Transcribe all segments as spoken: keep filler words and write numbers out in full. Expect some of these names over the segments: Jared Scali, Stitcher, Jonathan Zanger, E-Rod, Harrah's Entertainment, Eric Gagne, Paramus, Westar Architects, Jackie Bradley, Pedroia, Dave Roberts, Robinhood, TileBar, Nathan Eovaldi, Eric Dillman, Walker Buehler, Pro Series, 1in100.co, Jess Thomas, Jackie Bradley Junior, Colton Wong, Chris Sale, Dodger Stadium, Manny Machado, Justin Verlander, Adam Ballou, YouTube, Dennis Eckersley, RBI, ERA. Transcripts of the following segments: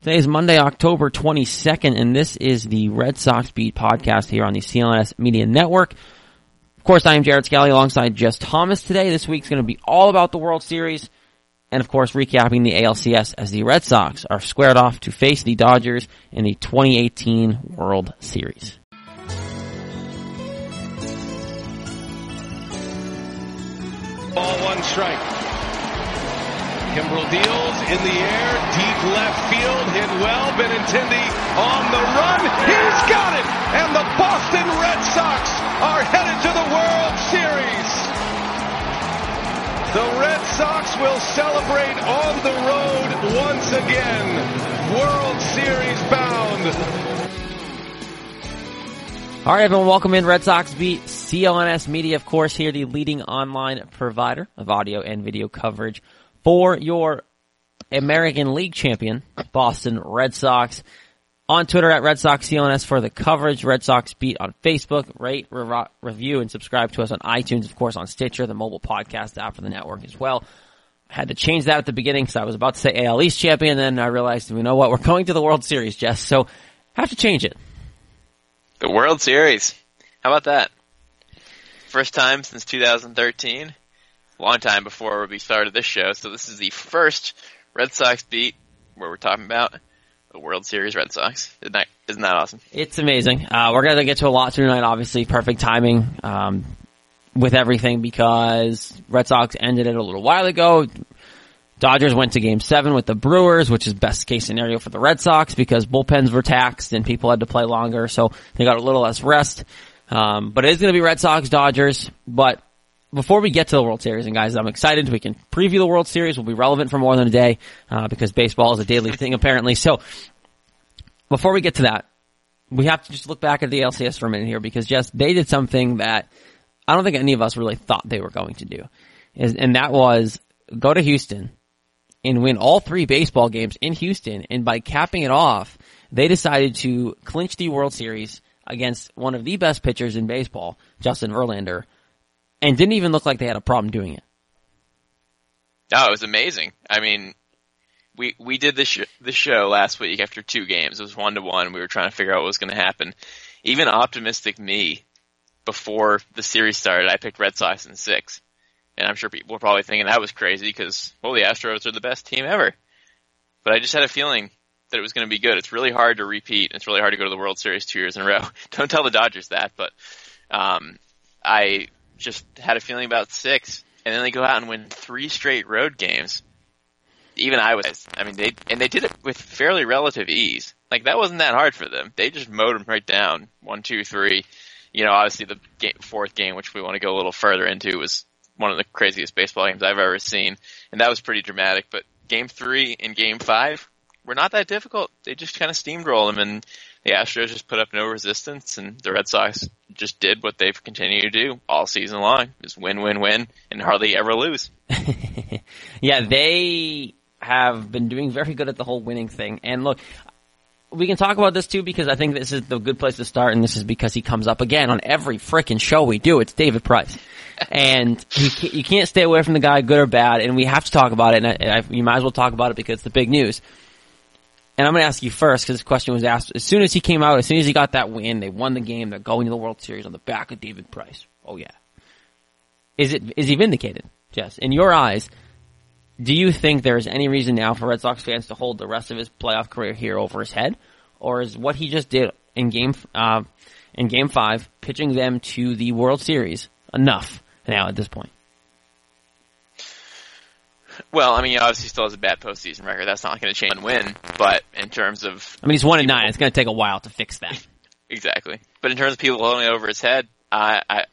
Today is Monday, October twenty-second, and this is the Red Sox Beat podcast here on the C L N S Media Network. Of course, I am Jared Scali alongside Jess Thomas today. This week's going to be all about the World Series and, of course, recapping the A L C S as the Red Sox are squared off to face the Dodgers in the twenty eighteen World Series. Ball one strike. Kimbrel deals in the air, deep left field, hit well. Benintendi on the run. He's got it! And the Boston Red Sox are headed to the World Series. The Red Sox will celebrate on the road once again. World Series bound. All right, everyone, welcome in. Red Sox Beat, C L N S Media, of course, here, the leading online provider of audio and video coverage for your American League champion, Boston Red Sox. On Twitter at Red Sox C L N S for the coverage. Red Sox Beat on Facebook. Rate, re- review, and subscribe to us on iTunes, of course, on Stitcher, the mobile podcast app for the network as well. I had to change that at the beginning because I was about to say A L East champion, and then I realized, you know what, we're going to the World Series, Jess, so I have to change it. The World Series. How about that? First time since two thousand thirteen. Long time before we started this show, so this is the first Red Sox Beat where we're talking about the World Series Red Sox. Isn't that, isn't that awesome? It's amazing. Uh, we're going to get to a lot tonight, obviously. Perfect timing um, with everything because Red Sox ended it a little while ago. Dodgers went to Game seven with the Brewers, which is best-case scenario for the Red Sox because bullpens were taxed and people had to play longer, so they got a little less rest. Um, but it is going to be Red Sox-Dodgers, but before we get to the World Series, and guys, I'm excited. We can preview the World Series. We'll be relevant for more than a day uh, because baseball is a daily thing, apparently. So before we get to that, we have to just look back at the A L C S for a minute here because, Jess, they did something that I don't think any of us really thought they were going to do, and that was go to Houston and win all three baseball games in Houston. And by capping it off, they decided to clinch the World Series against one of the best pitchers in baseball, Justin Verlander, and didn't even look like they had a problem doing it. No, it was amazing. I mean, we we did this sh- this show last week after two games. It was one to one. We were trying to figure out what was going to happen. Even optimistic me, before the series started, I picked Red Sox in six, and I'm sure people were probably thinking that was crazy because well, the Astros are the best team ever. But I just had a feeling that it was going to be good. It's really hard to repeat. It's really hard to go to the World Series two years in a row. Don't tell the Dodgers that, but um, I. just had a feeling about six, and then they go out and win three straight road games. Even I was, I mean, they, and they did it with fairly relative ease. Like, that wasn't that hard for them. They just mowed them right down. One, two, three. You know, obviously the game, fourth game, which we want to go a little further into, was one of the craziest baseball games I've ever seen. And that was pretty dramatic, but game three and game five were not that difficult. They just kind of steamrolled them, and the Astros just put up no resistance, and the Red Sox just did what they've continued to do all season long, just win, win, win, and hardly ever lose. Yeah, they have been doing very good at the whole winning thing. And look, we can talk about this too because I think this is the good place to start, and this is because he comes up again on every freaking show we do. It's David Price. And you can't, you can't stay away from the guy, good or bad, and we have to talk about it, and I, I, you might as well talk about it because it's the big news. And I'm going to ask you first, because this question was asked as soon as he came out, as soon as he got that win, they won the game, they're going to the World Series on the back of David Price. Oh, yeah. Is it is he vindicated, Jess? In your eyes, Do you think there is any reason now for Red Sox fans to hold the rest of his playoff career here over his head? Or is what he just did in game uh, in game five, pitching them to the World Series, enough now at this point? Well, I mean, he obviously still has a bad postseason record. That's not going to change one win. But in terms of... I mean, he's one and nine. It's going to take a while to fix that. Exactly. But in terms of people holding it over his head, I, I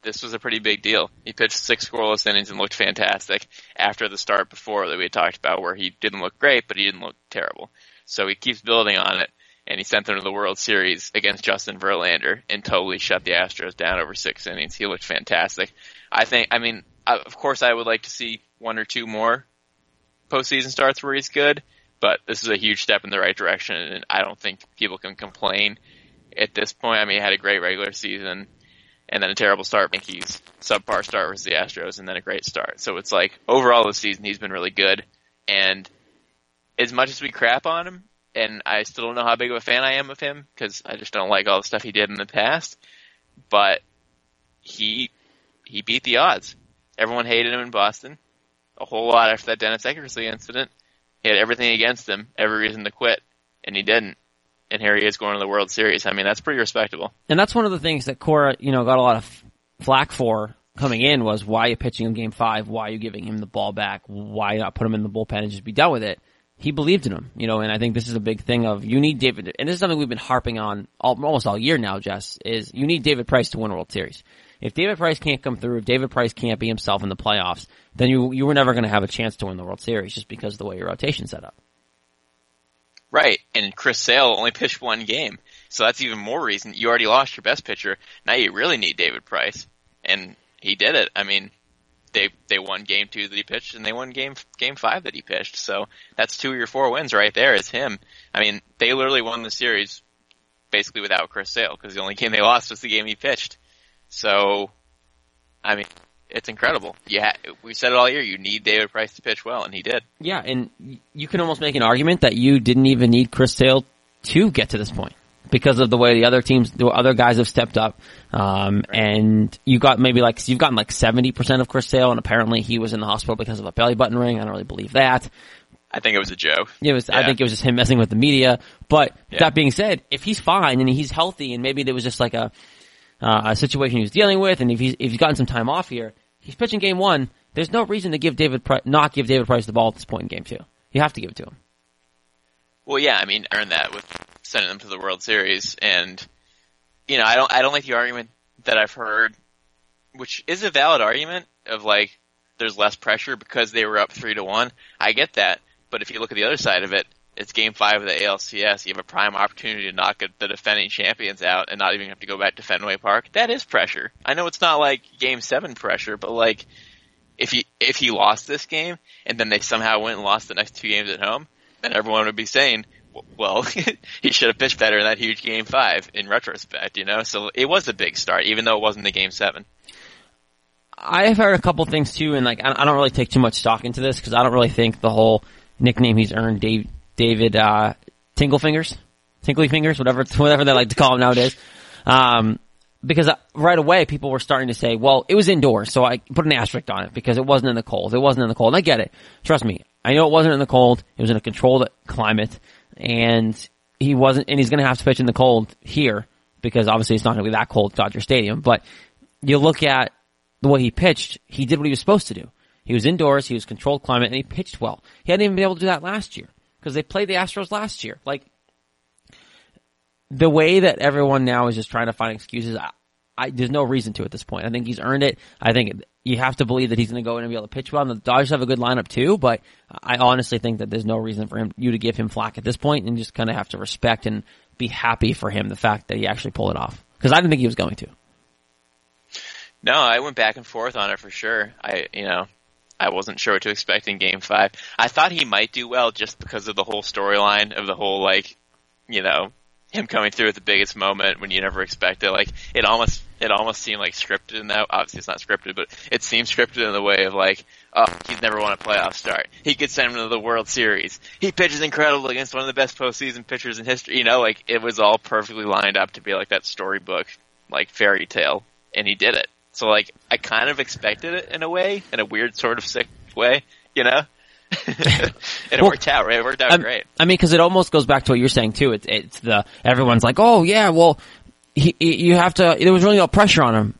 this was a pretty big deal. He pitched six scoreless innings and looked fantastic after the start before that we had talked about, where he didn't look great, but he didn't look terrible. So he keeps building on it, and he sent them to the World Series against Justin Verlander and totally shut the Astros down over six innings. He looked fantastic. I think, I mean, of course I would like to see one or two more postseason starts where he's good, but this is a huge step in the right direction, and I don't think people can complain at this point. I mean, he had a great regular season, and then a terrible start, Yankees, subpar start versus the Astros, and then a great start. So it's like, overall this season, he's been really good, and as much as we crap on him, and I still don't know how big of a fan I am of him, because I just don't like all the stuff he did in the past, but he he beat the odds. Everyone hated him in Boston a whole lot after that Dennis Eckersley incident. He had everything against him, every reason to quit, and he didn't. And here he is going to the World Series. I mean, that's pretty respectable. And that's one of the things that Cora, you know, got a lot of flack for coming in, was why are you pitching him game five? Why are you giving him the ball back? Why not put him in the bullpen and just be done with it? He believed in him, you know, and I think this is a big thing of, you need David, and this is something we've been harping on all, almost all year now, Jess, is you need David Price to win a World Series. If David Price can't come through, if David Price can't be himself in the playoffs, then you you were never going to have a chance to win the World Series just because of the way your rotation's set up. Right, and Chris Sale only pitched one game, so that's even more reason. You already lost your best pitcher. Now you really need David Price, and he did it. I mean, they they won game two that he pitched, and they won game game five that he pitched, so that's two of your four wins right there is him. I mean, they literally won the series basically without Chris Sale, because the only game they lost was the game he pitched. So, I mean, it's incredible. Yeah, we said it all year. You need David Price to pitch well, and he did. Yeah, and you can almost make an argument that you didn't even need Chris Sale to get to this point because of the way the other teams, the other guys have stepped up. Um, right. And you got maybe like you've gotten like seventy percent of Chris Sale, and apparently he was in the hospital because of a belly button ring. I don't really believe that. I think it was a joke. It was. Yeah. I think it was just him messing with the media. But yeah. That being said, if he's fine and he's healthy, and maybe there was just like a. Uh, a situation he was dealing with, and if he's, if he's gotten some time off here, he's pitching game one. There's no reason to give David Pri- not give David Price the ball at this point in game two. You have to give it to him. Well, yeah, I mean, earn that with sending them to the World Series, and you know, I don't, I don't like the argument that I've heard, which is a valid argument of like there's less pressure because they were up three to one. I get that, but if you look at the other side of it, it's game five of the A L C S. You have a prime opportunity to knock the defending champions out and not even have to go back to Fenway Park. That is pressure. I know it's not like game seven pressure, but like if he, if he lost this game and then they somehow went and lost the next two games at home, then everyone would be saying, well, he should have pitched better in that huge game five in retrospect, you know? So it was a big start, even though it wasn't the game seven. I've heard a couple things too, and like I don't really take too much stock into this because I don't really think the whole nickname he's earned, Dave, David, uh, Tingle Fingers, Tinkly Fingers, whatever, whatever they like to call him nowadays. Um, because right away people were starting to say, well, it was indoors, so I put an asterisk on it because it wasn't in the cold. It wasn't in the cold. And I get it. Trust me. I know it wasn't in the cold. It was in a controlled climate, and he wasn't, and he's going to have to pitch in the cold here because obviously it's not going to be that cold at Dodger Stadium. But you look at the way he pitched, he did what he was supposed to do. He was indoors, he was controlled climate, and he pitched well. He hadn't even been able to do that last year, because they played the Astros last year. Like, the way that everyone now is just trying to find excuses, I, I, there's no reason to at this point. I think he's earned it. I think you have to believe that he's going to go in and be able to pitch well. And the Dodgers have a good lineup too, but I honestly think that there's no reason for him, you to give him flack at this point, and just kind of have to respect and be happy for him, the fact that he actually pulled it off. Because I didn't think he was going to. No, I went back and forth on it for sure. I, you know. I wasn't sure what to expect in Game five. I thought he might do well just because of the whole storyline of the whole, like, you know, him coming through at the biggest moment when you never expect it. Like, it almost it almost seemed, like, scripted in that. Obviously, it's not scripted, but it seemed scripted in the way of, like, oh, he's never won a playoff start. He could send him to the World Series. He pitches incredible against one of the best postseason pitchers in history. You know, like, it was all perfectly lined up to be, like, that storybook, like, fairy tale, and he did it. So, like, I kind of expected it in a way, in a weird sort of sick way, you know? And it well, worked out, right? It worked out I, great. I mean, because it almost goes back to what you're saying, too. It's, it's the everyone's like, oh, yeah, well, he, he, you have to – there was really no pressure on him.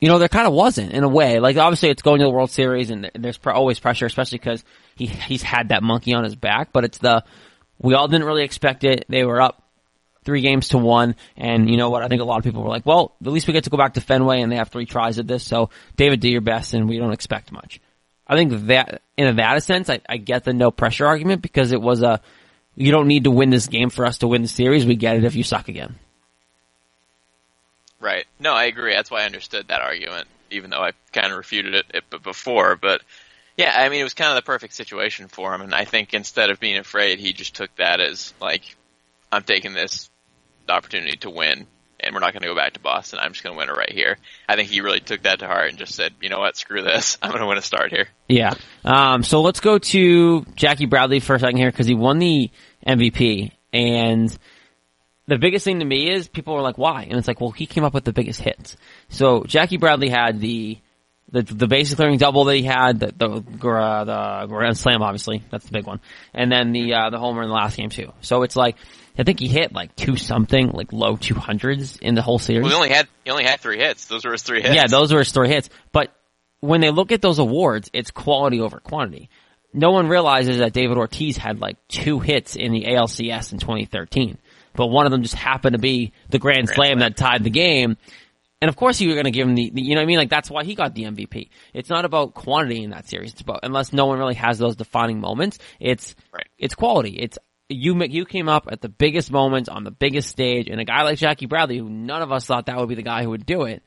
You know, there kind of wasn't, in a way. Like, obviously, it's going to the World Series, and there's pr- always pressure, especially because he, he's had that monkey on his back. But it's the – we all didn't really expect it. They were up three games to one, and you know what? I think a lot of people were like, well, at least we get to go back to Fenway, and they have three tries at this, so, David, do your best, and we don't expect much. I think that, in that sense, I, I get the no pressure argument because it was a, you don't need to win this game for us to win the series. We get it if you suck again. Right. No, I agree. That's why I understood that argument, even though I kind of refuted it, it before. But yeah, I mean, it was kind of the perfect situation for him. And I think instead of being afraid, he just took that as like, I'm taking this opportunity to win and we're not going to go back to Boston. I'm just going to win it right here. I think he really took that to heart and just said, you know what, screw this. I'm going to win a start here. Yeah. Um, so let's go to Jackie Bradley for a second here because he won the M V P. And the biggest thing to me is people are like, why? And it's like, well, he came up with the biggest hits. So Jackie Bradley had the the, the basic clearing double that he had, the, the, uh, the grand slam, obviously. That's the big one. And then the uh, the homer in the last game, too. So it's like, I think he hit like two something, like low two hundreds in the whole series. Well, he only had he only had three hits. Those were his three hits. Yeah, those were his three hits. But when they look at those awards, it's quality over quantity. No one realizes that David Ortiz had like two hits in the A L C S in twenty thirteen, but one of them just happened to be the grand, grand slam, slam that tied the game. And of course, you were going to give him the, the, you know what I mean? Like that's why he got the M V P. It's not about quantity in that series. It's about, unless no one really has those defining moments. It's right. It's quality. It's You you came up at the biggest moments on the biggest stage, and a guy like Jackie Bradley, who none of us thought that would be the guy who would do it,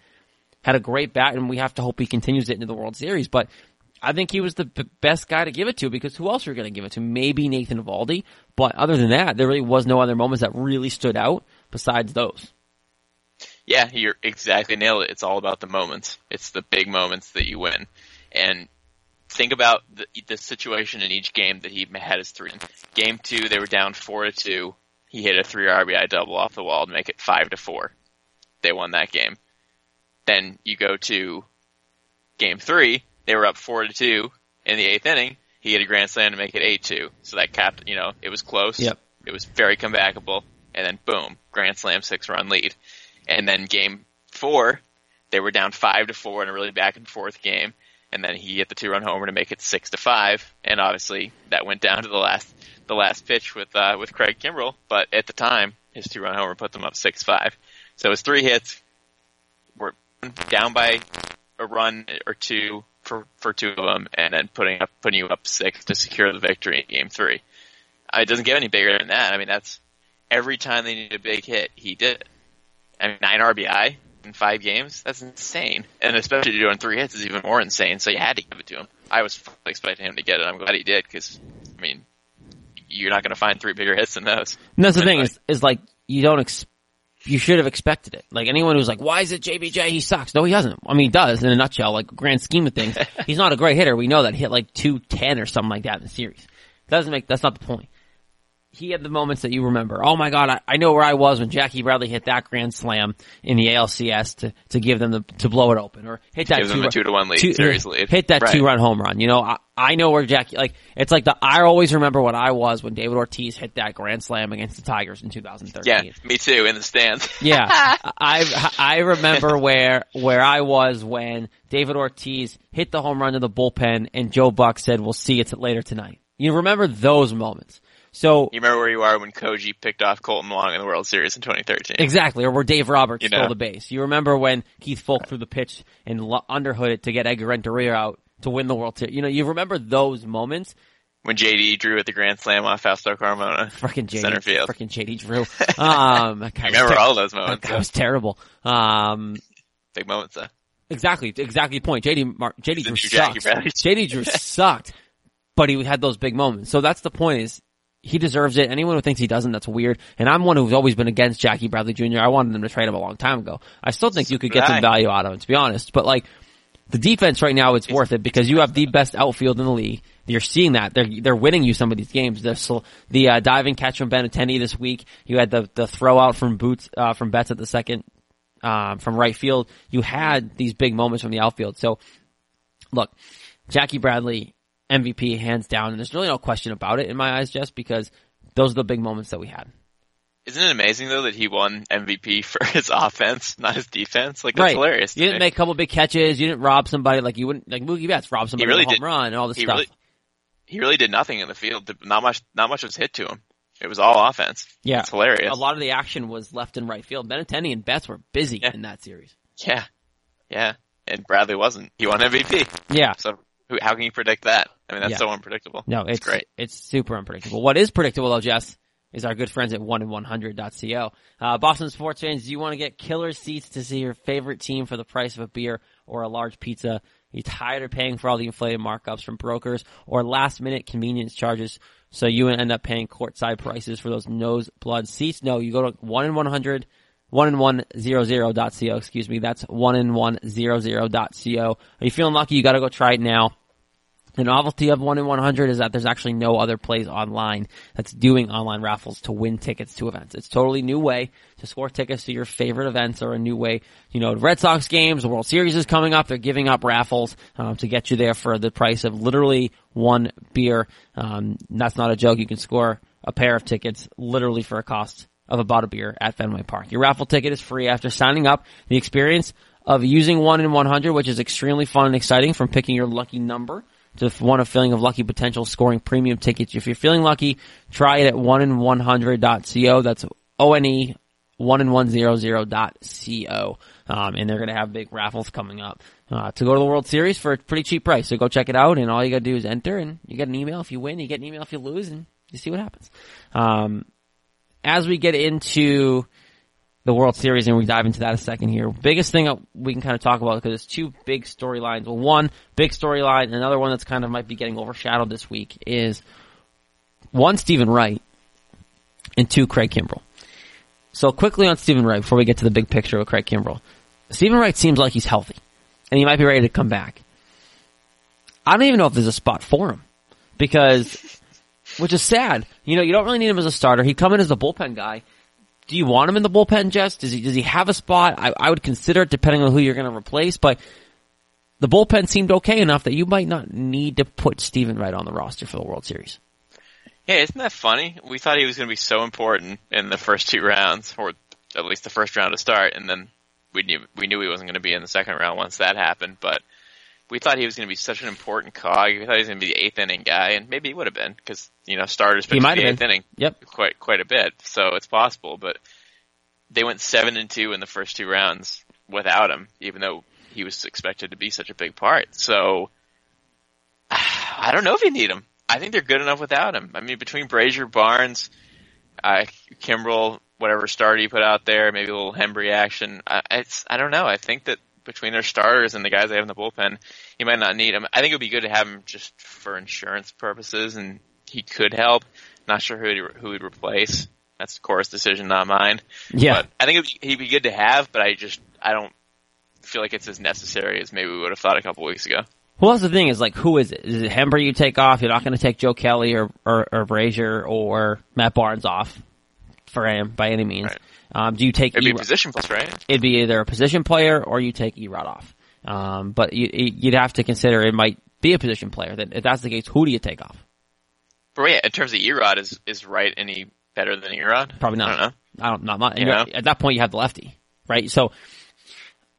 had a great bat, and we have to hope he continues it into the World Series. But I think he was the b- best guy to give it to, because who else were you going to give it to? Maybe Nathan Eovaldi, but other than that, there really was no other moments that really stood out besides those. Yeah, you're exactly nailed it. It's all about the moments. It's the big moments that you win, and think about the, the situation in each game that he had his three. Game two, they were down four to two. He hit a three R B I double off the wall to make it five to four. They won that game. Then you go to game three. They were up four to two in the eighth inning. He hit a grand slam to make it eight two. So that capped. You know, it was close. Yep. It was very comebackable. And then boom, grand slam, six run lead. And then game four, they were down five to four in a really back and forth game. And then he hit the two-run homer to make it six to five, and obviously that went down to the last the last pitch with uh, with Craig Kimbrel. But at the time, his two-run homer put them up six five. So his three hits were down by a run or two for, for two of them, and then putting up putting you up six to secure the victory in Game Three. It doesn't get any bigger than that. I mean, that's every time they needed a big hit, he did. I mean, nine R B I. In five games, that's insane, and especially doing three hits is even more insane. So you had to give it to him. I was expecting him to get it. I'm glad he did, because I mean, you're not going to find three bigger hits than those. And that's the anyway. thing is, is like you don't, ex- you should have expected it. Like anyone who's like, why is it J B J? He sucks. No, he doesn't. I mean, he does in a nutshell. Like grand scheme of things, he's not a great hitter. We know that. He hit like two ten or something like that in the series. Doesn't make. That's not the point. He had the moments that you remember. Oh my God, I, I know where I was when Jackie Bradley hit that grand slam in the A L C S to, to give them the, to blow it open, or hit that two, a two to one lead, two, series lead. Hit that right. two run home run. You know, I, I know where Jackie, like, it's like the, I always remember what I was when David Ortiz hit that grand slam against the Tigers in two thousand thirteen. Yeah, me too, in the stands. Yeah. I, I remember where, where I was when David Ortiz hit the home run to the bullpen and Joe Buck said, we'll see it later tonight. You remember those moments. So you remember where you are when Koji picked off Colton Wong in the World Series in twenty thirteen. Exactly, or where Dave Roberts you know? stole the base. You remember when Keith Foulke threw the pitch and underhood it to get Edgar Renteria out to win the World Series. You know, you remember those moments. When J D Drew at the grand slam off Fausto Carmona. Frickin' J D. Center field. Frickin' J D Drew. Um, I remember ter- all those moments. That was terrible. Um, Big moments, though. Exactly, exactly the point. J D Mar- J D Drew sucked. J D Drew sucked, but he had those big moments. So that's the point is, he deserves it. Anyone who thinks he doesn't, that's weird. And I'm one who's always been against Jackie Bradley Junior I wanted them to trade him a long time ago. I still think you could get some value out of him, to be honest. But like, the defense right now, it's worth it because you have the best outfield in the league. You're seeing that. They're, they're winning you some of these games. The, the uh, diving catch from Benintendi this week. You had the, the throw out from Boots, uh, from Betts at the second, um, from right field. You had these big moments from the outfield. So, look, Jackie Bradley, M V P hands down, and there's really no question about it in my eyes, Jess, because those are the big moments that we had. Isn't it amazing, though, that he won M V P for his offense, not his defense? Like, that's right. Hilarious. You didn't me. make a couple big catches. You didn't rob somebody. Like, you wouldn't, like, Mookie Betts robbed somebody really with a home did, run and all this he stuff. Really, he really did nothing in the field. Not much, not much was hit to him. It was all offense. Yeah. It's hilarious. A lot of the action was left and right field. Benintendi and Betts were busy yeah. in that series. Yeah. Yeah. And Bradley wasn't. He won M V P. Yeah. So who, how can you predict that? I mean, that's yeah. so unpredictable. No, it's, it's great. It's super unpredictable. What is predictable, though, Jess, is our good friends at one in one hundred dot co. Uh, Boston sports fans, do you want to get killer seats to see your favorite team for the price of a beer or a large pizza? Are you tired of paying for all the inflated markups from brokers or last-minute convenience charges so you end up paying courtside prices for those nosebleed seats? No, you go to one in one hundred, one in one hundred dot co, excuse me. That's one in one hundred dot co. Are you feeling lucky? You got to go try it now. The novelty of one in one hundred is that there's actually no other place online that's doing online raffles to win tickets to events. It's a totally new way to score tickets to your favorite events, or a new way, you know, Red Sox games, the World Series is coming up. They're giving up raffles um, to get you there for the price of literally one beer. Um, that's not a joke. You can score a pair of tickets literally for a cost of about a beer at Fenway Park. Your raffle ticket is free after signing up. The experience of using one in one hundred, which is extremely fun and exciting, from picking your lucky number to want a feeling of lucky potential, scoring premium tickets. If you're feeling lucky, try it at one in one hundred dot co. That's O N E, one in one hundred dot co. Um, and they're going to have big raffles coming up uh, to go to the World Series for a pretty cheap price. So go check it out, and all you got to do is enter, and you get an email if you win, you get an email if you lose, and you see what happens. Um, as we get into the World Series, and we dive into that a second here. Biggest thing we can kind of talk about, because there's two big storylines. Well, one big storyline, and another one that's kind of might be getting overshadowed this week is one, Stephen Wright, and two, Craig Kimbrel. So quickly on Stephen Wright, before we get to the big picture of Craig Kimbrel. Stephen Wright seems like he's healthy, and he might be ready to come back. I don't even know if there's a spot for him, because, which is sad. You know, you don't really need him as a starter. He'd come in as the bullpen guy. Do you want him in the bullpen, Jess? Does he, does he have a spot? I, I would consider it, depending on who you're going to replace, but the bullpen seemed okay enough that you might not need to put Stephen Wright on the roster for the World Series. Yeah, isn't that funny? We thought he was going to be so important in the first two rounds, or at least the first round to start, and then we knew, we knew he wasn't going to be in the second round once that happened, but we thought he was going to be such an important cog. We thought he was going to be the eighth inning guy, and maybe he would have been, because, you know, starters pitched the eighth inning yep. quite quite a bit, so it's possible. But they went seven and two in the first two rounds without him, even though he was expected to be such a big part. So I don't know if you need him. I think they're good enough without him. I mean, between Brazier, Barnes, uh, Kimbrel, whatever starter you put out there, maybe a little Hembree action. I, it's I don't know. I think that between their starters and the guys they have in the bullpen, you might not need him. I think it would be good to have him just for insurance purposes, and he could help. Not sure who he'd, who he'd replace. That's Cora's decision, not mine. Yeah, but I think it'd be, he'd be good to have, but I just I don't feel like it's as necessary as maybe we would have thought a couple weeks ago. Well, that's the thing is, like, who is it? Is it Hembree you take off? You're not going to take Joe Kelly or, or or Brazier or Matt Barnes off for him by any means. Right. Um, do you take It'd E-Rod? Be a position plus, right? It'd be either a position player or you take E-Rod off. Um, but you, you'd have to consider it might be a position player. That if that's the case, who do you take off? But yeah, in terms of E-Rod, is is Wright any better than E-Rod? Probably not. I don't know. I don't not, not, you know? At that point, you have the lefty, right? So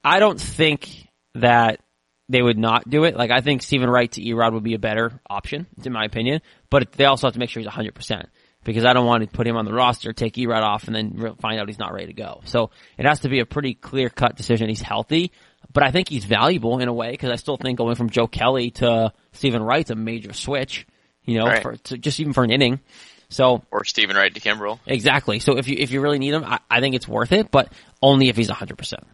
I don't think that they would not do it. Like, I think Stephen Wright to E-Rod would be a better option, in my opinion. But they also have to make sure he's a hundred percent. Because I don't want to put him on the roster, take E-Rod off, and then find out he's not ready to go. So it has to be a pretty clear-cut decision. He's healthy, but I think he's valuable in a way, because I still think going from Joe Kelly to Stephen Wright's a major switch, you know, right. for to, just even for an inning. So or Stephen Wright to Kimbrel. Exactly. So if you if you really need him, I, I think it's worth it, but only if he's one hundred percent.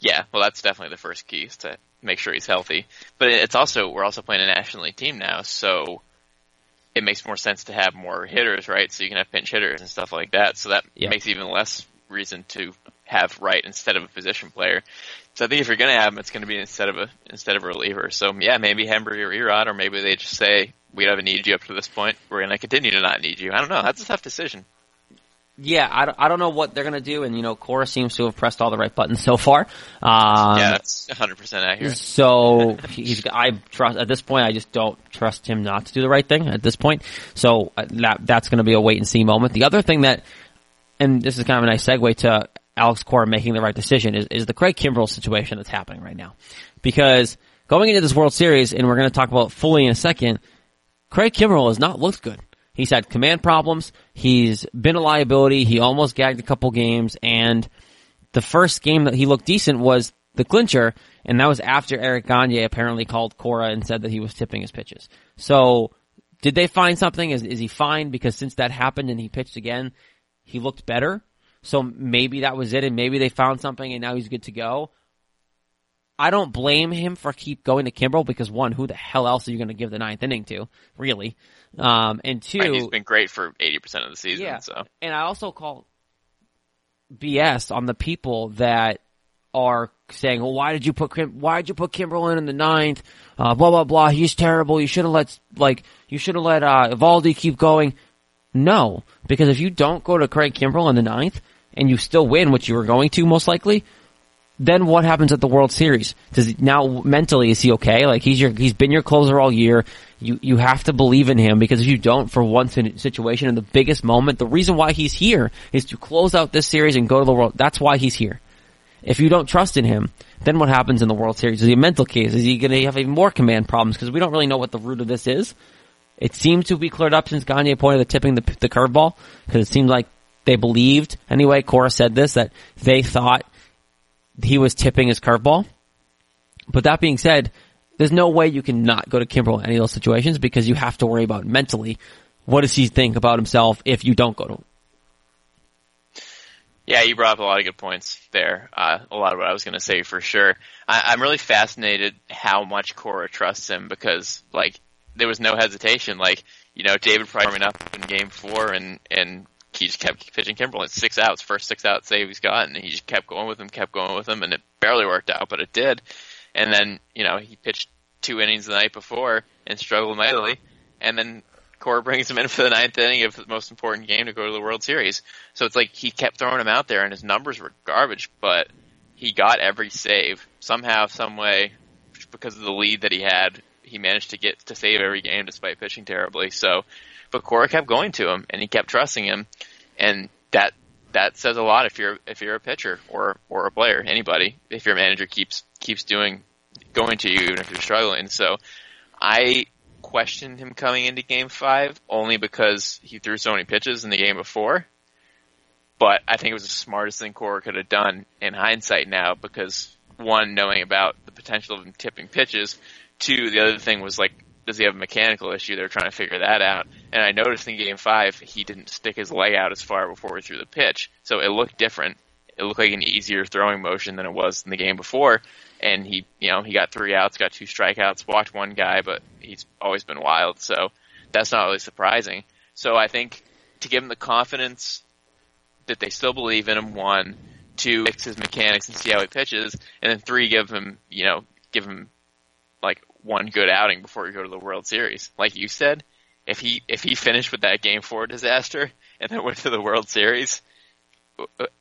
Yeah, well, that's definitely the first key, is to make sure he's healthy. But it's also, we're also playing a National League team now, so it makes more sense to have more hitters, right? So you can have pinch hitters and stuff like that. So that yeah. makes even less reason to have Wright instead of a position player. So I think if you're going to have him, it's going to be instead of a instead of a reliever. So yeah, maybe Hembree or E-Rod, or maybe they just say, we haven't needed you up to this point. We're going to continue to not need you. I don't know. That's a tough decision. Yeah, I don't, I don't know what they're going to do, and, you know, Cora seems to have pressed all the right buttons so far. Um, yeah, that's one hundred percent accurate. So, he's, I trust, at this point, I just don't trust him not to do the right thing at this point. So, that, that's going to be a wait-and-see moment. The other thing that, and this is kind of a nice segue to Alex Cora making the right decision, is, is the Craig Kimbrel situation that's happening right now. Because going into this World Series, and we're going to talk about it fully in a second, Craig Kimbrel has not looked good. He's had command problems. He's been a liability. He almost gagged a couple games. And the first game that he looked decent was the clincher, and that was after Eric Gagne apparently called Cora and said that he was tipping his pitches. So did they find something? Is, is he fine? Because since that happened and he pitched again, he looked better. So maybe that was it, and maybe they found something, and now he's good to go. I don't blame him for keep going to Kimbrel because, one, who the hell else are you going to give the ninth inning to, really? Um, and two... Right, he's been great for eighty percent of the season. Yeah, so. And I also call B S on the people that are saying, well, why did you put Kim- why did you put Kimbrel in in the ninth? Uh, blah, blah, blah. He's terrible. You should have let, like, you should have let uh, Eovaldi keep going. No, because if you don't go to Craig Kimbrel in the ninth and you still win, which you were going to most likely... Then what happens at the World Series? Does now mentally is he okay? Like he's your he's been your closer all year. You you have to believe in him because if you don't, for once in a situation in the biggest moment, the reason why he's here is to close out this series and go to the World. That's why he's here. If you don't trust in him, then what happens in the World Series? Is he a mental case? Is he going to have even more command problems? Because we don't really know what the root of this is. It seems to be cleared up since Gagne pointed at tipping the the curveball because it seemed like they believed anyway. Cora said this that they thought. He was tipping his curveball. But that being said, there's no way you can not go to Kimbrel in any of those situations because you have to worry about mentally what does he think about himself if you don't go to him. Yeah, you brought up a lot of good points there. Uh, a lot of what I was going to say for sure. I- I'm really fascinated how much Cora trusts him because, like, there was no hesitation. Like, you know, David Price coming up in game four and, and, he just kept pitching Kimbrel. It's six outs, first six out save he's gotten. He just kept going with him, kept going with him, and it barely worked out, but it did. And then, you know, he pitched two innings the night before and struggled mightily. And then Cora brings him in for the ninth inning of the most important game to go to the World Series. So it's like he kept throwing him out there, and his numbers were garbage, but he got every save somehow, some way, because of the lead that he had. He managed to get to save every game despite pitching terribly. So, but Cora kept going to him, and he kept trusting him, and that that says a lot if you're if you're a pitcher or or a player, anybody. If your manager keeps keeps doing going to you, even if you're struggling. So, I questioned him coming into Game Five only because he threw so many pitches in the game before. But I think it was the smartest thing Cora could have done in hindsight now, because one, knowing about the potential of him tipping pitches. Two, the other thing was, like, does he have a mechanical issue? They're trying to figure that out. And I noticed in Game five, he didn't stick his leg out as far before he threw the pitch. So it looked different. It looked like an easier throwing motion than it was in the game before. And he, you know, he got three outs, got two strikeouts, walked one guy, but he's always been wild. So that's not really surprising. So I think to give him the confidence that they still believe in him, one, two, fix his mechanics and see how he pitches, and then three, give him, you know, give him, like, one good outing before you go to the World Series. Like you said, if he if he finished with that Game Four disaster and then went to the World Series,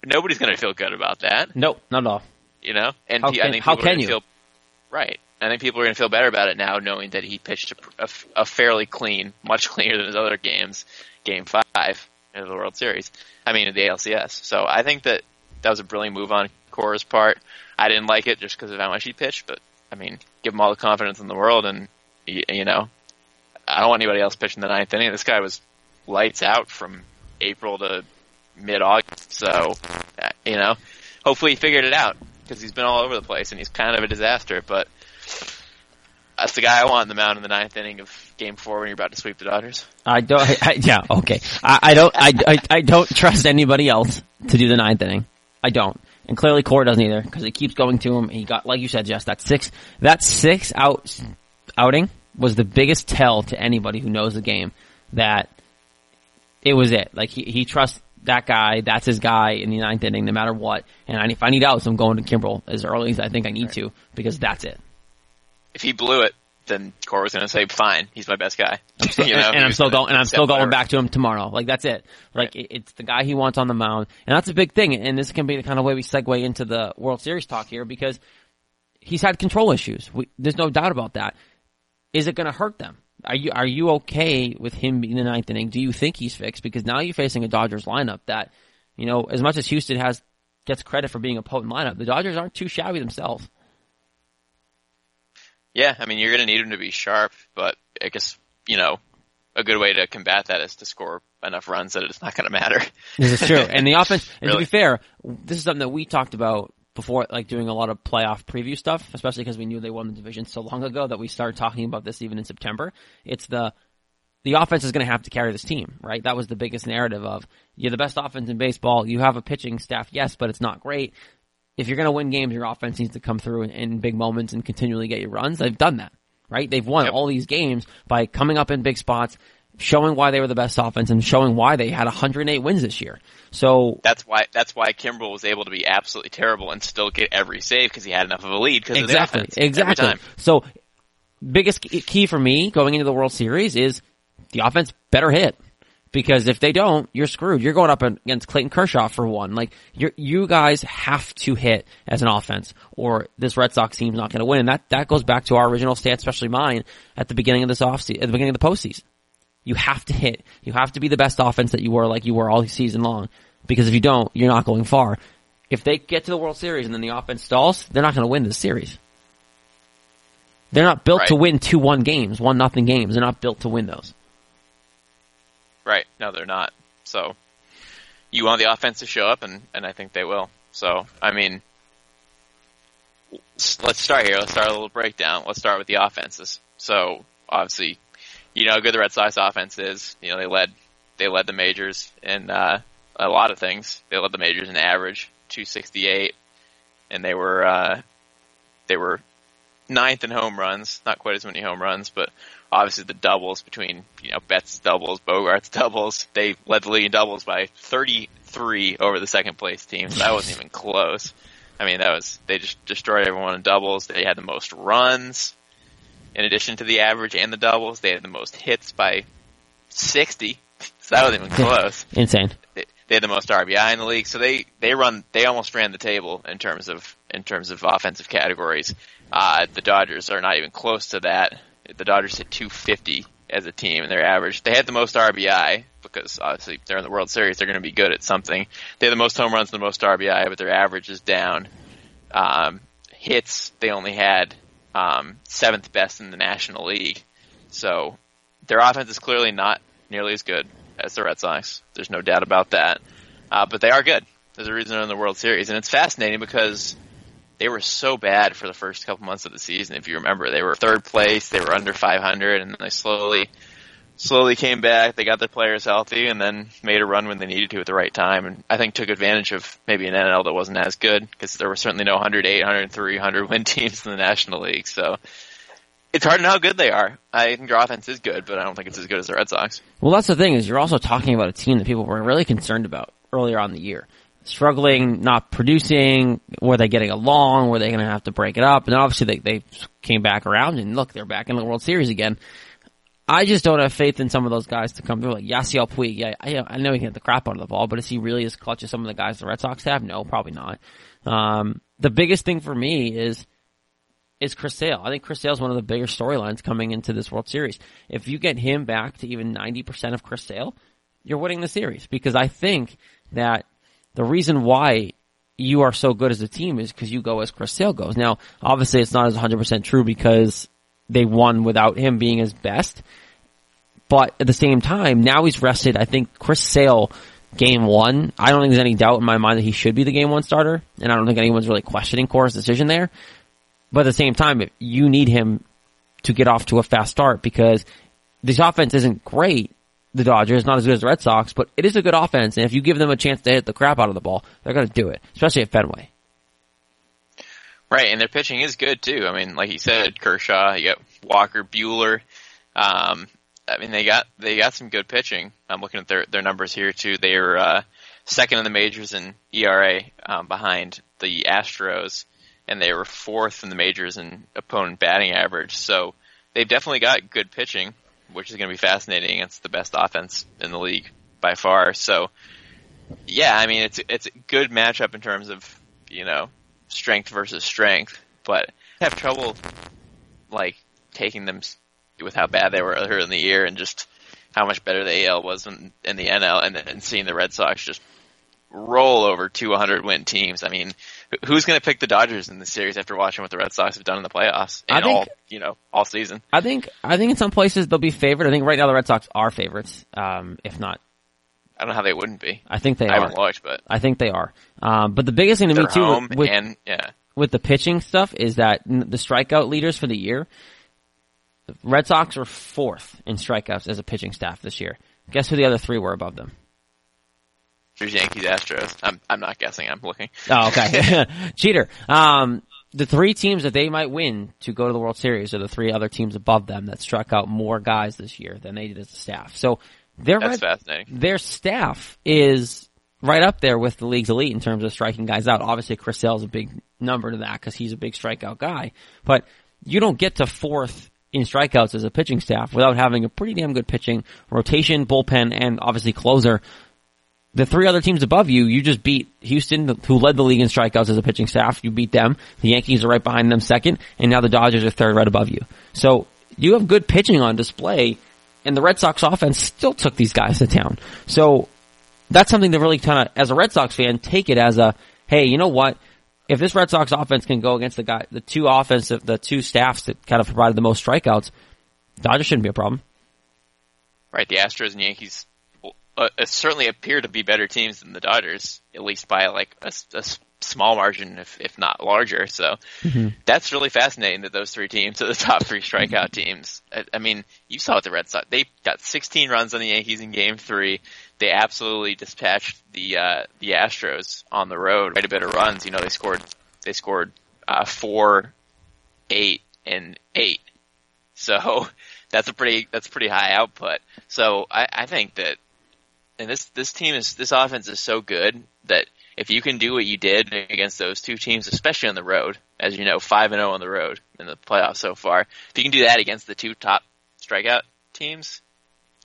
nobody's going to feel good about that. No, nope, not at all. You know, and how can, I think how can you? Feel, right, I think people are going to feel better about it now, knowing that he pitched a, a, a fairly clean, much cleaner than his other games, Game Five of the World Series. I mean, the A L C S. So I think that that was a brilliant move on Cora's part. I didn't like it just because of how much he pitched, but. I mean, give him all the confidence in the world, and, you, you know, I don't want anybody else pitching the ninth inning. This guy was lights out from April to mid-August, so, you know, hopefully he figured it out, because he's been all over the place, and he's kind of a disaster, but that's the guy I want on the mound in the ninth inning of Game Four when you're about to sweep the Dodgers. I don't, I, I, yeah, okay. I, I don't, I, I, I don't trust anybody else to do the ninth inning. I don't. And clearly Cora doesn't either, because it keeps going to him. And he got, like you said, Jess, that six, that six out, outing was the biggest tell to anybody who knows the game that it was it. Like he, he trusts that guy. That's his guy in the ninth inning, no matter what. And I, if I need outs, I'm going to Kimbrel as early as I think I need to, because that's it. If he blew it, then Cora's gonna say, "Fine, he's my best guy." I'm still, you know, and I'm still going, and I'm still going whatever. back to him tomorrow. Like that's it. Like right. it's the guy he wants on the mound, and that's a big thing. And this can be the kind of way we segue into the World Series talk here because he's had control issues. We, there's no doubt about that. Is it gonna hurt them? Are you are you okay with him being the ninth inning? Do you think he's fixed? Because now you're facing a Dodgers lineup that, you know, as much as Houston has gets credit for being a potent lineup, the Dodgers aren't too shabby themselves. Yeah, I mean, you're going to need him to be sharp, but I guess, you know, a good way to combat that is to score enough runs that it's not going to matter. This is true. And the offense, and really? to be fair, this is something that we talked about before, like doing a lot of playoff preview stuff, especially because we knew they won the division so long ago that we started talking about this even in September. It's the, the offense is going to have to carry this team, right? That was the biggest narrative of, you're the best offense in baseball, you have a pitching staff, yes, but it's not great. If you're going to win games, your offense needs to come through in, in big moments and continually get your runs. They've done that, right? They've won yep. all these games by coming up in big spots, showing why they were the best offense, and showing why they had one hundred eight wins this year. So that's why that's why Kimbrel was able to be absolutely terrible and still get every save because he had enough of a lead. Because exactly, of the offense exactly. Every time. So biggest key for me going into the World Series is the offense better hit. Because if they don't, you're screwed. You're going up against Clayton Kershaw for one. Like, you you guys have to hit as an offense, or this Red Sox team's not going to win. And that, that goes back to our original stance, especially mine, at the beginning of this offseason, at the beginning of the postseason. You have to hit. You have to be the best offense that you were, like you were all season long. Because if you don't, you're not going far. If they get to the World Series and then the offense stalls, they're not going to win this series. They're not built right. to win two one games, one nothing games. They're not built to win those. Right. No, they're not. So you want the offense to show up, and, and I think they will. So, I mean, let's start here. Let's start a little breakdown. Let's start with the offenses. So, obviously, you know how good the Red Sox offense is. You know, they led they led the majors in uh, a lot of things. They led the majors in average, two sixty-eight, and they were uh, they were ninth in home runs. Not quite as many home runs, but obviously the doubles between, you know, Betts' doubles, Bogart's doubles. They led the league in doubles by thirty-three over the second place team. That wasn't even close. I mean, that was, they just destroyed everyone in doubles. They had the most runs in addition to the average and the doubles. They had the most hits by sixty. So that wasn't even close. Insane. They, they had the most R B I in the league. So they, they run, they almost ran the table in terms of, in terms of offensive categories. Uh, the Dodgers are not even close to that. The Dodgers hit two fifty as a team in their average. They had the most R B I because obviously they're in the World Series. They're going to be good at something. They had the most home runs and the most R B I, but their average is down. Um, hits, they only had um, seventh best in the National League. So their offense is clearly not nearly as good as the Red Sox. There's no doubt about that. Uh, but they are good. There's a reason they're in the World Series. And it's fascinating because they were so bad for the first couple months of the season. If you remember, they were third place, they were under five hundred, and they slowly, slowly came back. They got their players healthy, and then made a run when they needed to at the right time. And I think took advantage of maybe an N L that wasn't as good because there were certainly no one hundred eight, one hundred three, one hundred win teams in the National League. So it's hard to know how good they are. I think their offense is good, but I don't think it's as good as the Red Sox. Well, that's the thing is you're also talking about a team that people were really concerned about earlier on in the year. Struggling, not producing, were they getting along, were they going to have to break it up? And then obviously they, they came back around and look, they're back in the World Series again. I just don't have faith in some of those guys to come through. Like Yasiel Puig, yeah, I, I know he can get the crap out of the ball, but is he really as clutch as some of the guys the Red Sox have? No, probably not. Um, the biggest thing for me is is Chris Sale. I think Chris Sale is one of the bigger storylines coming into this World Series. If you get him back to even ninety percent of Chris Sale, you're winning the series because I think that the reason why you are so good as a team is because you go as Chris Sale goes. Now, obviously, it's not as one hundred percent true because they won without him being his best. But at the same time, now he's rested. I think Chris Sale, game one, I don't think there's any doubt in my mind that he should be the game one starter. And I don't think anyone's really questioning Cora's decision there. But at the same time, you need him to get off to a fast start because this offense isn't great. The Dodgers, not as good as the Red Sox, but it is a good offense, and if you give them a chance to hit the crap out of the ball, they're going to do it, especially at Fenway. Right, and their pitching is good, too. I mean, like you said, Kershaw, you got Walker, Buehler. Um, I mean, they got they got some good pitching. I'm looking at their, their numbers here, too. They are uh, second in the majors in E R A um, behind the Astros, and they were fourth in the majors in opponent batting average, so they've definitely got good pitching, which is going to be fascinating. It's the best offense in the league by far. So, yeah, I mean, it's it's a good matchup in terms of, you know, strength versus strength. But I have trouble, like, taking them with how bad they were earlier in the year and just how much better the A L was in, in the N L, and, and seeing the Red Sox just roll over two hundred-win teams. I mean, who's going to pick the Dodgers in this series after watching what the Red Sox have done in the playoffs and I think, all, you know, all season? I think I think in some places they'll be favored. I think right now the Red Sox are favorites, um, if not. I don't know how they wouldn't be. I think they I are. I haven't looked, but. I think they are. Um, but the biggest thing to me, too, with, with, and, yeah. with the pitching stuff is that the strikeout leaders for the year, the Red Sox were fourth in strikeouts as a pitching staff this year. Guess who the other three were above them? There's Yankees, Astros. I'm, I'm not guessing. I'm looking. Oh, okay. Cheater. Um, the three teams that they might win to go to the World Series are the three other teams above them that struck out more guys this year than they did as a staff. So their That's red, fascinating. Their staff is right up there with the league's elite in terms of striking guys out. Obviously, Chris Sale is a big number to that because he's a big strikeout guy. But you don't get to fourth in strikeouts as a pitching staff without having a pretty damn good pitching rotation, bullpen, and obviously closer. The three other teams above you, you just beat Houston, who led the league in strikeouts as a pitching staff. You beat them. The Yankees are right behind them second, and now the Dodgers are third right above you. So you have good pitching on display, and the Red Sox offense still took these guys to town. So that's something to really kind of, as a Red Sox fan, take it as a, hey, you know what? If this Red Sox offense can go against the guy, the two offensive, the two staffs that kind of provided the most strikeouts, Dodgers shouldn't be a problem. Right, the Astros and Yankees Uh, certainly appear to be better teams than the Dodgers, at least by like a, a small margin, if if not larger. So mm-hmm. that's really fascinating that those three teams are the top three strikeout teams. I, I mean, you saw what the Red Sox, they got sixteen runs on the Yankees in game three. They absolutely dispatched the uh, the Astros on the road. Quite a bit of runs. You know, they scored they scored uh, four, eight, and eight. So that's a pretty that's a pretty high output. So I, I think that. And this, this team is, this offense is so good that if you can do what you did against those two teams, especially on the road, as you know, five and oh on the road in the playoffs so far, if you can do that against the two top strikeout teams,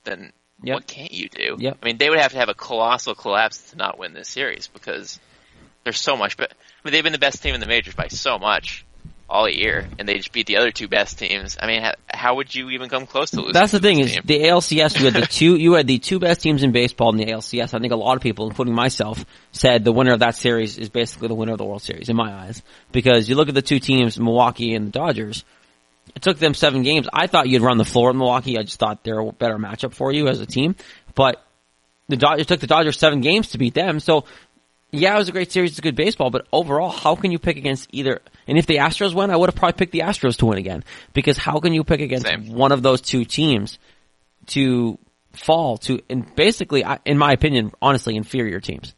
then yep. what can't you do? Yep. I mean, they would have to have a colossal collapse to not win this series because there's so much, but I mean, they've been the best team in the majors by so much all year, and they just beat the other two best teams. I mean, how, how would you even come close to losing? That's the thing team? Is the A L C S. You had the two. You had the two best teams in baseball in the A L C S. I think a lot of people, including myself, said the winner of that series is basically the winner of the World Series in my eyes. Because you look at the two teams, Milwaukee and the Dodgers. It took them seven games. I thought you'd run the floor in Milwaukee. I just thought they're a better matchup for you as a team. But the Dodgers took the Dodgers seven games to beat them. So. Yeah, it was a great series. It's good baseball, but overall, how can you pick against either? And if the Astros win, I would have probably picked the Astros to win again, because how can you pick against Same. one of those two teams to fall to? And basically, in my opinion, honestly, inferior teams.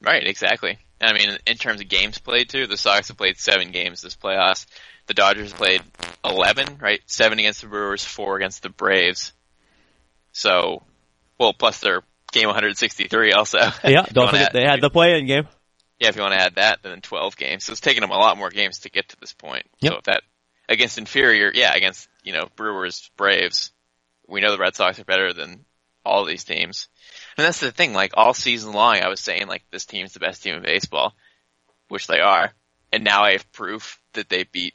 Right, exactly. I mean, in terms of games played, too, the Sox have played seven games this playoffs. The Dodgers played eleven, right? Seven against the Brewers, four against the Braves. So, well, plus they're. Game one hundred sixty-three also. Yeah, don't forget add, they had the play-in game. Yeah, if you want to add that, then twelve games. So it's taken them a lot more games to get to this point. Yep. So if that against inferior, yeah, against, you know, Brewers, Braves, we know the Red Sox are better than all these teams. And that's the thing, like all season long I was saying like this team's the best team in baseball, which they are. And now I have proof that they beat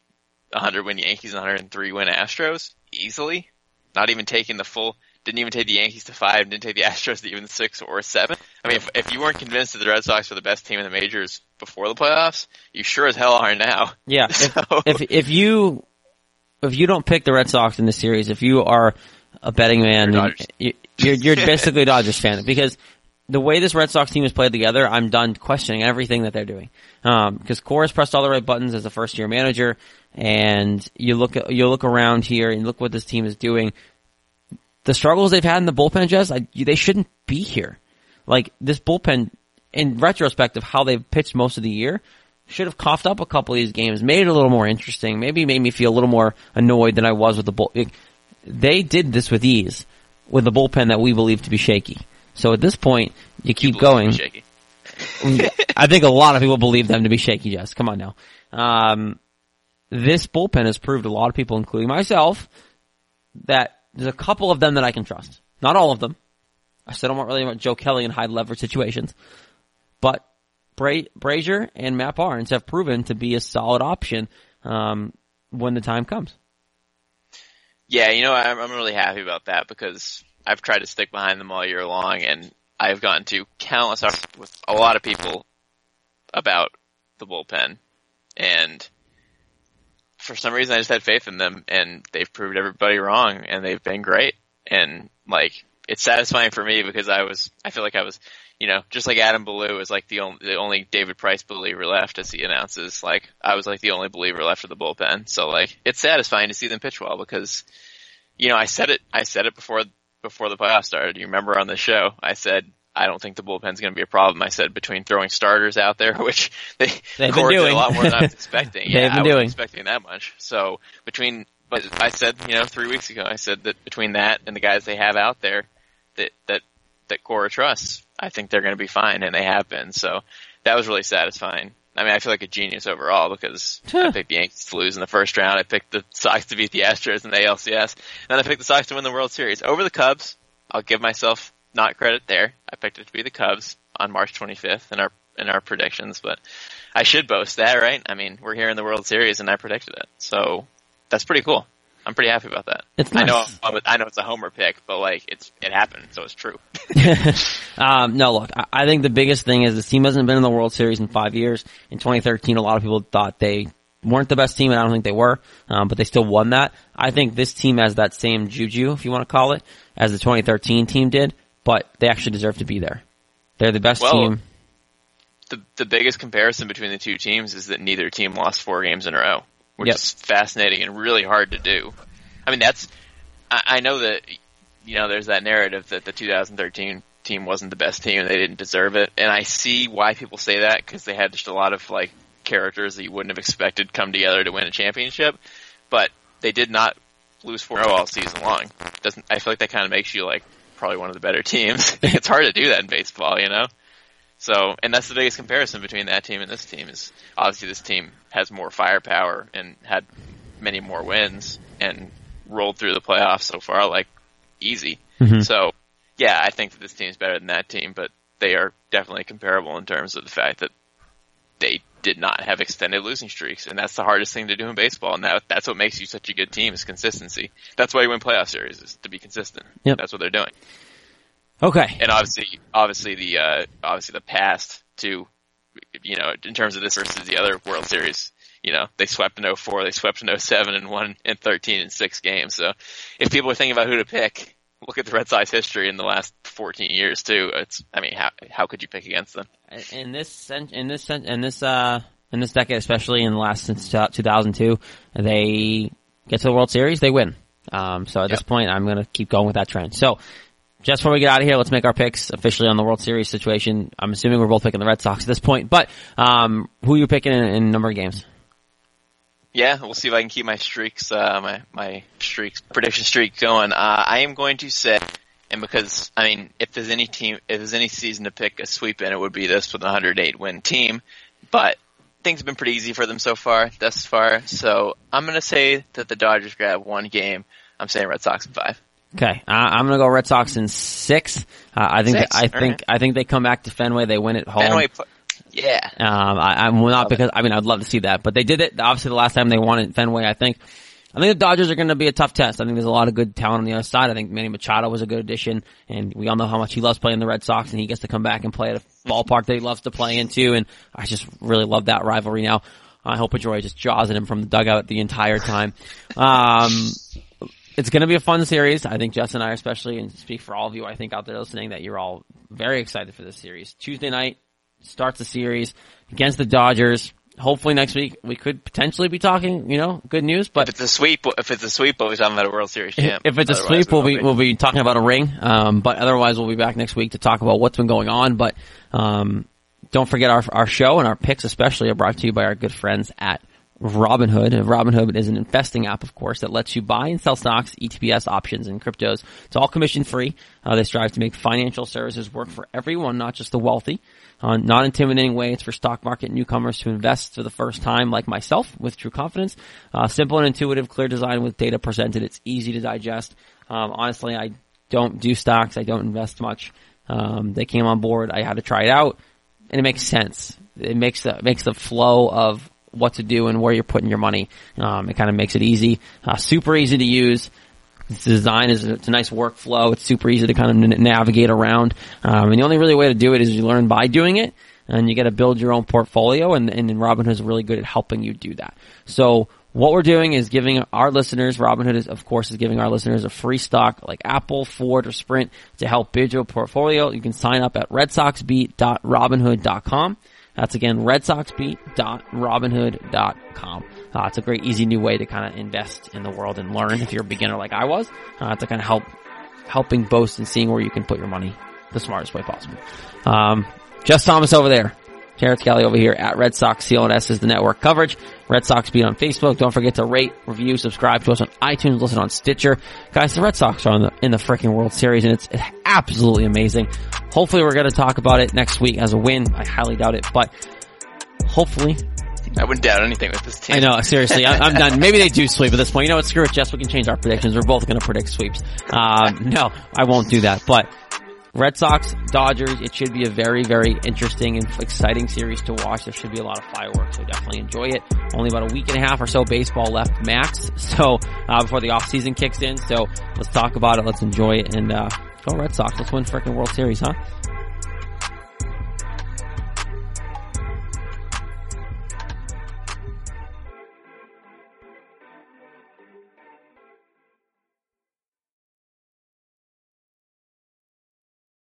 one hundred win Yankees and one hundred three win Astros easily, not even taking the full Didn't even take the Yankees to five, didn't take the Astros to even six or seven. I mean, if, if you weren't convinced that the Red Sox were the best team in the majors before the playoffs, you sure as hell are now. Yeah. If, so. if, if you, if you don't pick the Red Sox in this series, if you are a betting man, you're, you're, you're, you're basically a Dodgers fan because the way this Red Sox team is played together, I'm done questioning everything that they're doing. Um, because Cora's pressed all the right buttons as a first year manager, and you look, you look around here and look what this team is doing. The struggles they've had in the bullpen, Jess, I, they shouldn't be here. Like, this bullpen, in retrospect of how they've pitched most of the year, should have coughed up a couple of these games, made it a little more interesting, maybe made me feel a little more annoyed than I was with the bullpen. They did this with ease, with the bullpen that we believe to be shaky. So at this point, you keep you going. Shaky. I think a lot of people believe them to be shaky, Jess. Come on now. Um, this bullpen has proved a lot of people, including myself, that there's a couple of them that I can trust. Not all of them. I still don't really want Joe Kelly in high leverage situations. But Bra- Brazier and Matt Barnes have proven to be a solid option um, when the time comes. Yeah, you know, I'm, I'm really happy about that because I've tried to stick behind them all year long, and I've gotten to countless hours with a lot of people about the bullpen. And for some reason, I just had faith in them, and they've proved everybody wrong, and they've been great. And, like, it's satisfying for me because I was, I feel like I was, you know, just like Adam Ballou is like the only, the only David Price believer left, as he announces. Like, I was like the only believer left of the bullpen. So, like, it's satisfying to see them pitch well because, you know, I said it, I said it before, before the playoffs started. You remember on the show, I said, I don't think the bullpen's going to be a problem. I said between throwing starters out there, which they They've been doing. A lot more than I was expecting. They've yeah, been I wasn't doing. expecting that much. So between, but I said, you know, three weeks ago, I said that between that and the guys they have out there that, that, that Cora trusts, I think they're going to be fine, and they have been. So that was really satisfying. I mean, I feel like a genius overall because huh. I picked the Yankees to lose in the first round. I picked the Sox to beat the Astros in the A L C S. And then I picked the Sox to win the World Series over the Cubs. I'll give myself not credit there. I picked it to be the Cubs on March twenty-fifth in our in our predictions, but I should boast that, right? I mean, we're here in the World Series, and I predicted it, so that's pretty cool. I'm pretty happy about that. It's nice. I know I'm, I know it's a homer pick, but like it's it happened, so it's true. um, no, look, I, I think the biggest thing is this team hasn't been in the World Series in five years. In twenty thirteen, a lot of people thought they weren't the best team, and I don't think they were, um, but they still won that. I think this team has that same juju, if you want to call it, as the twenty thirteen team did. But they actually deserve to be there. They're the best well, team. The the biggest comparison between the two teams is that neither team lost four games in a row, which yep. is fascinating and really hard to do. I mean, that's I, I know that you know there's that narrative that the two thousand thirteen team wasn't the best team and they didn't deserve it, and I see why people say that because they had just a lot of like characters that you wouldn't have expected come together to win a championship, but they did not lose four in a row all season long. Doesn't I feel like that kind of makes you like. Probably one of the better teams. It's hard to do that in baseball, you know? So, and that's the biggest comparison between that team and this team is obviously this team has more firepower and had many more wins and rolled through the playoffs so far, like, easy. Mm-hmm. So, yeah, I think that this team's better than that team, but they are definitely comparable in terms of the fact that they did not have extended losing streaks, and that's the hardest thing to do in baseball, and that, that's what makes you such a good team is consistency. That's why you win playoff series, is to be consistent. Yep. That's what they're doing. Okay. And obviously, obviously the, uh, obviously the past to, you know, in terms of this versus the other World Series, you know, they swept in oh four, they swept in oh seven, and won in thirteen in six games. So if people are thinking about who to pick, look at the Red Sox history in the last fourteen years too. It's, I mean, how, how could you pick against them? In this, in this, in this, uh, in this decade, especially in the last since two thousand two, they get to the World Series, they win. Um, so at yep. this point, I'm going to keep going with that trend. So just before we get out of here, let's make our picks officially on the World Series situation. I'm assuming we're both picking the Red Sox at this point, but, um, who are you picking in, in number of games? Yeah, we'll see if I can keep my streaks, uh, my, my streaks, prediction streak going. Uh, I am going to say, and because, I mean, if there's any team, if there's any season to pick a sweep in, it would be this with a one hundred eight win team. But things have been pretty easy for them so far, thus far. So I'm going to say that the Dodgers grab one game. I'm saying Red Sox in five. Okay, uh, I'm going to go Red Sox in six. Uh, I think, six, that, I think, right. I think they come back to Fenway, they win at home. Fenway play- Yeah. Um, I, I'm not because, I mean, I'd love to see that, but they did it. Obviously, the last time they won at Fenway, I think. I think the Dodgers are going to be a tough test. I think there's a lot of good talent on the other side. I think Manny Machado was a good addition, and we all know how much he loves playing the Red Sox, and he gets to come back and play at a ballpark that he loves to play into, and I just really love that rivalry now. I hope Pedroia just jaws at him from the dugout the entire time. Um, it's going to be a fun series. I think Jess and I are especially, and speak for all of you, I think, out there listening, that you're all very excited for this series. Tuesday night. Starts the series against the Dodgers. Hopefully next week we could potentially be talking, you know, good news. But if it's a sweep, if it's a sweep, we'll be talking about a World Series champ. If it's a sweep, we'll be we'll be talking about a ring. Um, but otherwise, we'll be back next week to talk about what's been going on. But um, don't forget our our show and our picks, especially, are brought to you by our good friends at Robinhood. Robinhood is an investing app, of course, that lets you buy and sell stocks, E T Fs, options, and cryptos. It's all commission-free. Uh, they strive to make financial services work for everyone, not just the wealthy. Uh, not intimidating way. It's for stock market newcomers to invest for the first time, like myself, with true confidence. Uh, simple and intuitive, clear design with data presented. It's easy to digest. Um, honestly, I don't do stocks. I don't invest much. Um, they came on board. I had to try it out, and it makes sense. It makes the, makes the flow of what to do and where you're putting your money. Um, it kind of makes it easy, uh, super easy to use. Its design is it's a nice workflow. It's super easy to kind of n- navigate around. Um, and the only really way to do it is you learn by doing it, and you got to build your own portfolio. And and Robinhood is really good at helping you do that. So what we're doing is giving our listeners, Robinhood is, of course, is giving our listeners a free stock like Apple, Ford, or Sprint to help build your portfolio. You can sign up at red sox beat dot robinhood dot com. That's again, red sox beat dot robinhood dot com. Uh, it's a great, easy new way to kind of invest in the world and learn if you're a beginner like I was, uh, to kind of help, helping boast and seeing where you can put your money the smartest way possible. Um, Jess Thomas over there. Jared Scali over here at Red Sox. C L N S is the network coverage. Red Sox Beat on Facebook. Don't forget to rate, review, subscribe to us on iTunes, listen on Stitcher. Guys, the Red Sox are in the, in the freaking World Series, and it's, it's absolutely amazing. Hopefully we're going to talk about it next week as a win. I highly doubt it, but hopefully. I wouldn't doubt anything with this team. I know, seriously. I, I'm done. Maybe they do sweep at this point. You know what? Screw it, Jess. We can change our predictions. We're both going to predict sweeps. Uh, no, I won't do that, but Red Sox, Dodgers, it should be a very, very interesting and exciting series to watch. There should be a lot of fireworks, so definitely enjoy it. Only about a week and a half or so baseball left max, so uh before the offseason kicks in. So let's talk about it, let's enjoy it, and uh go Red Sox. Let's win frickin' World Series, huh?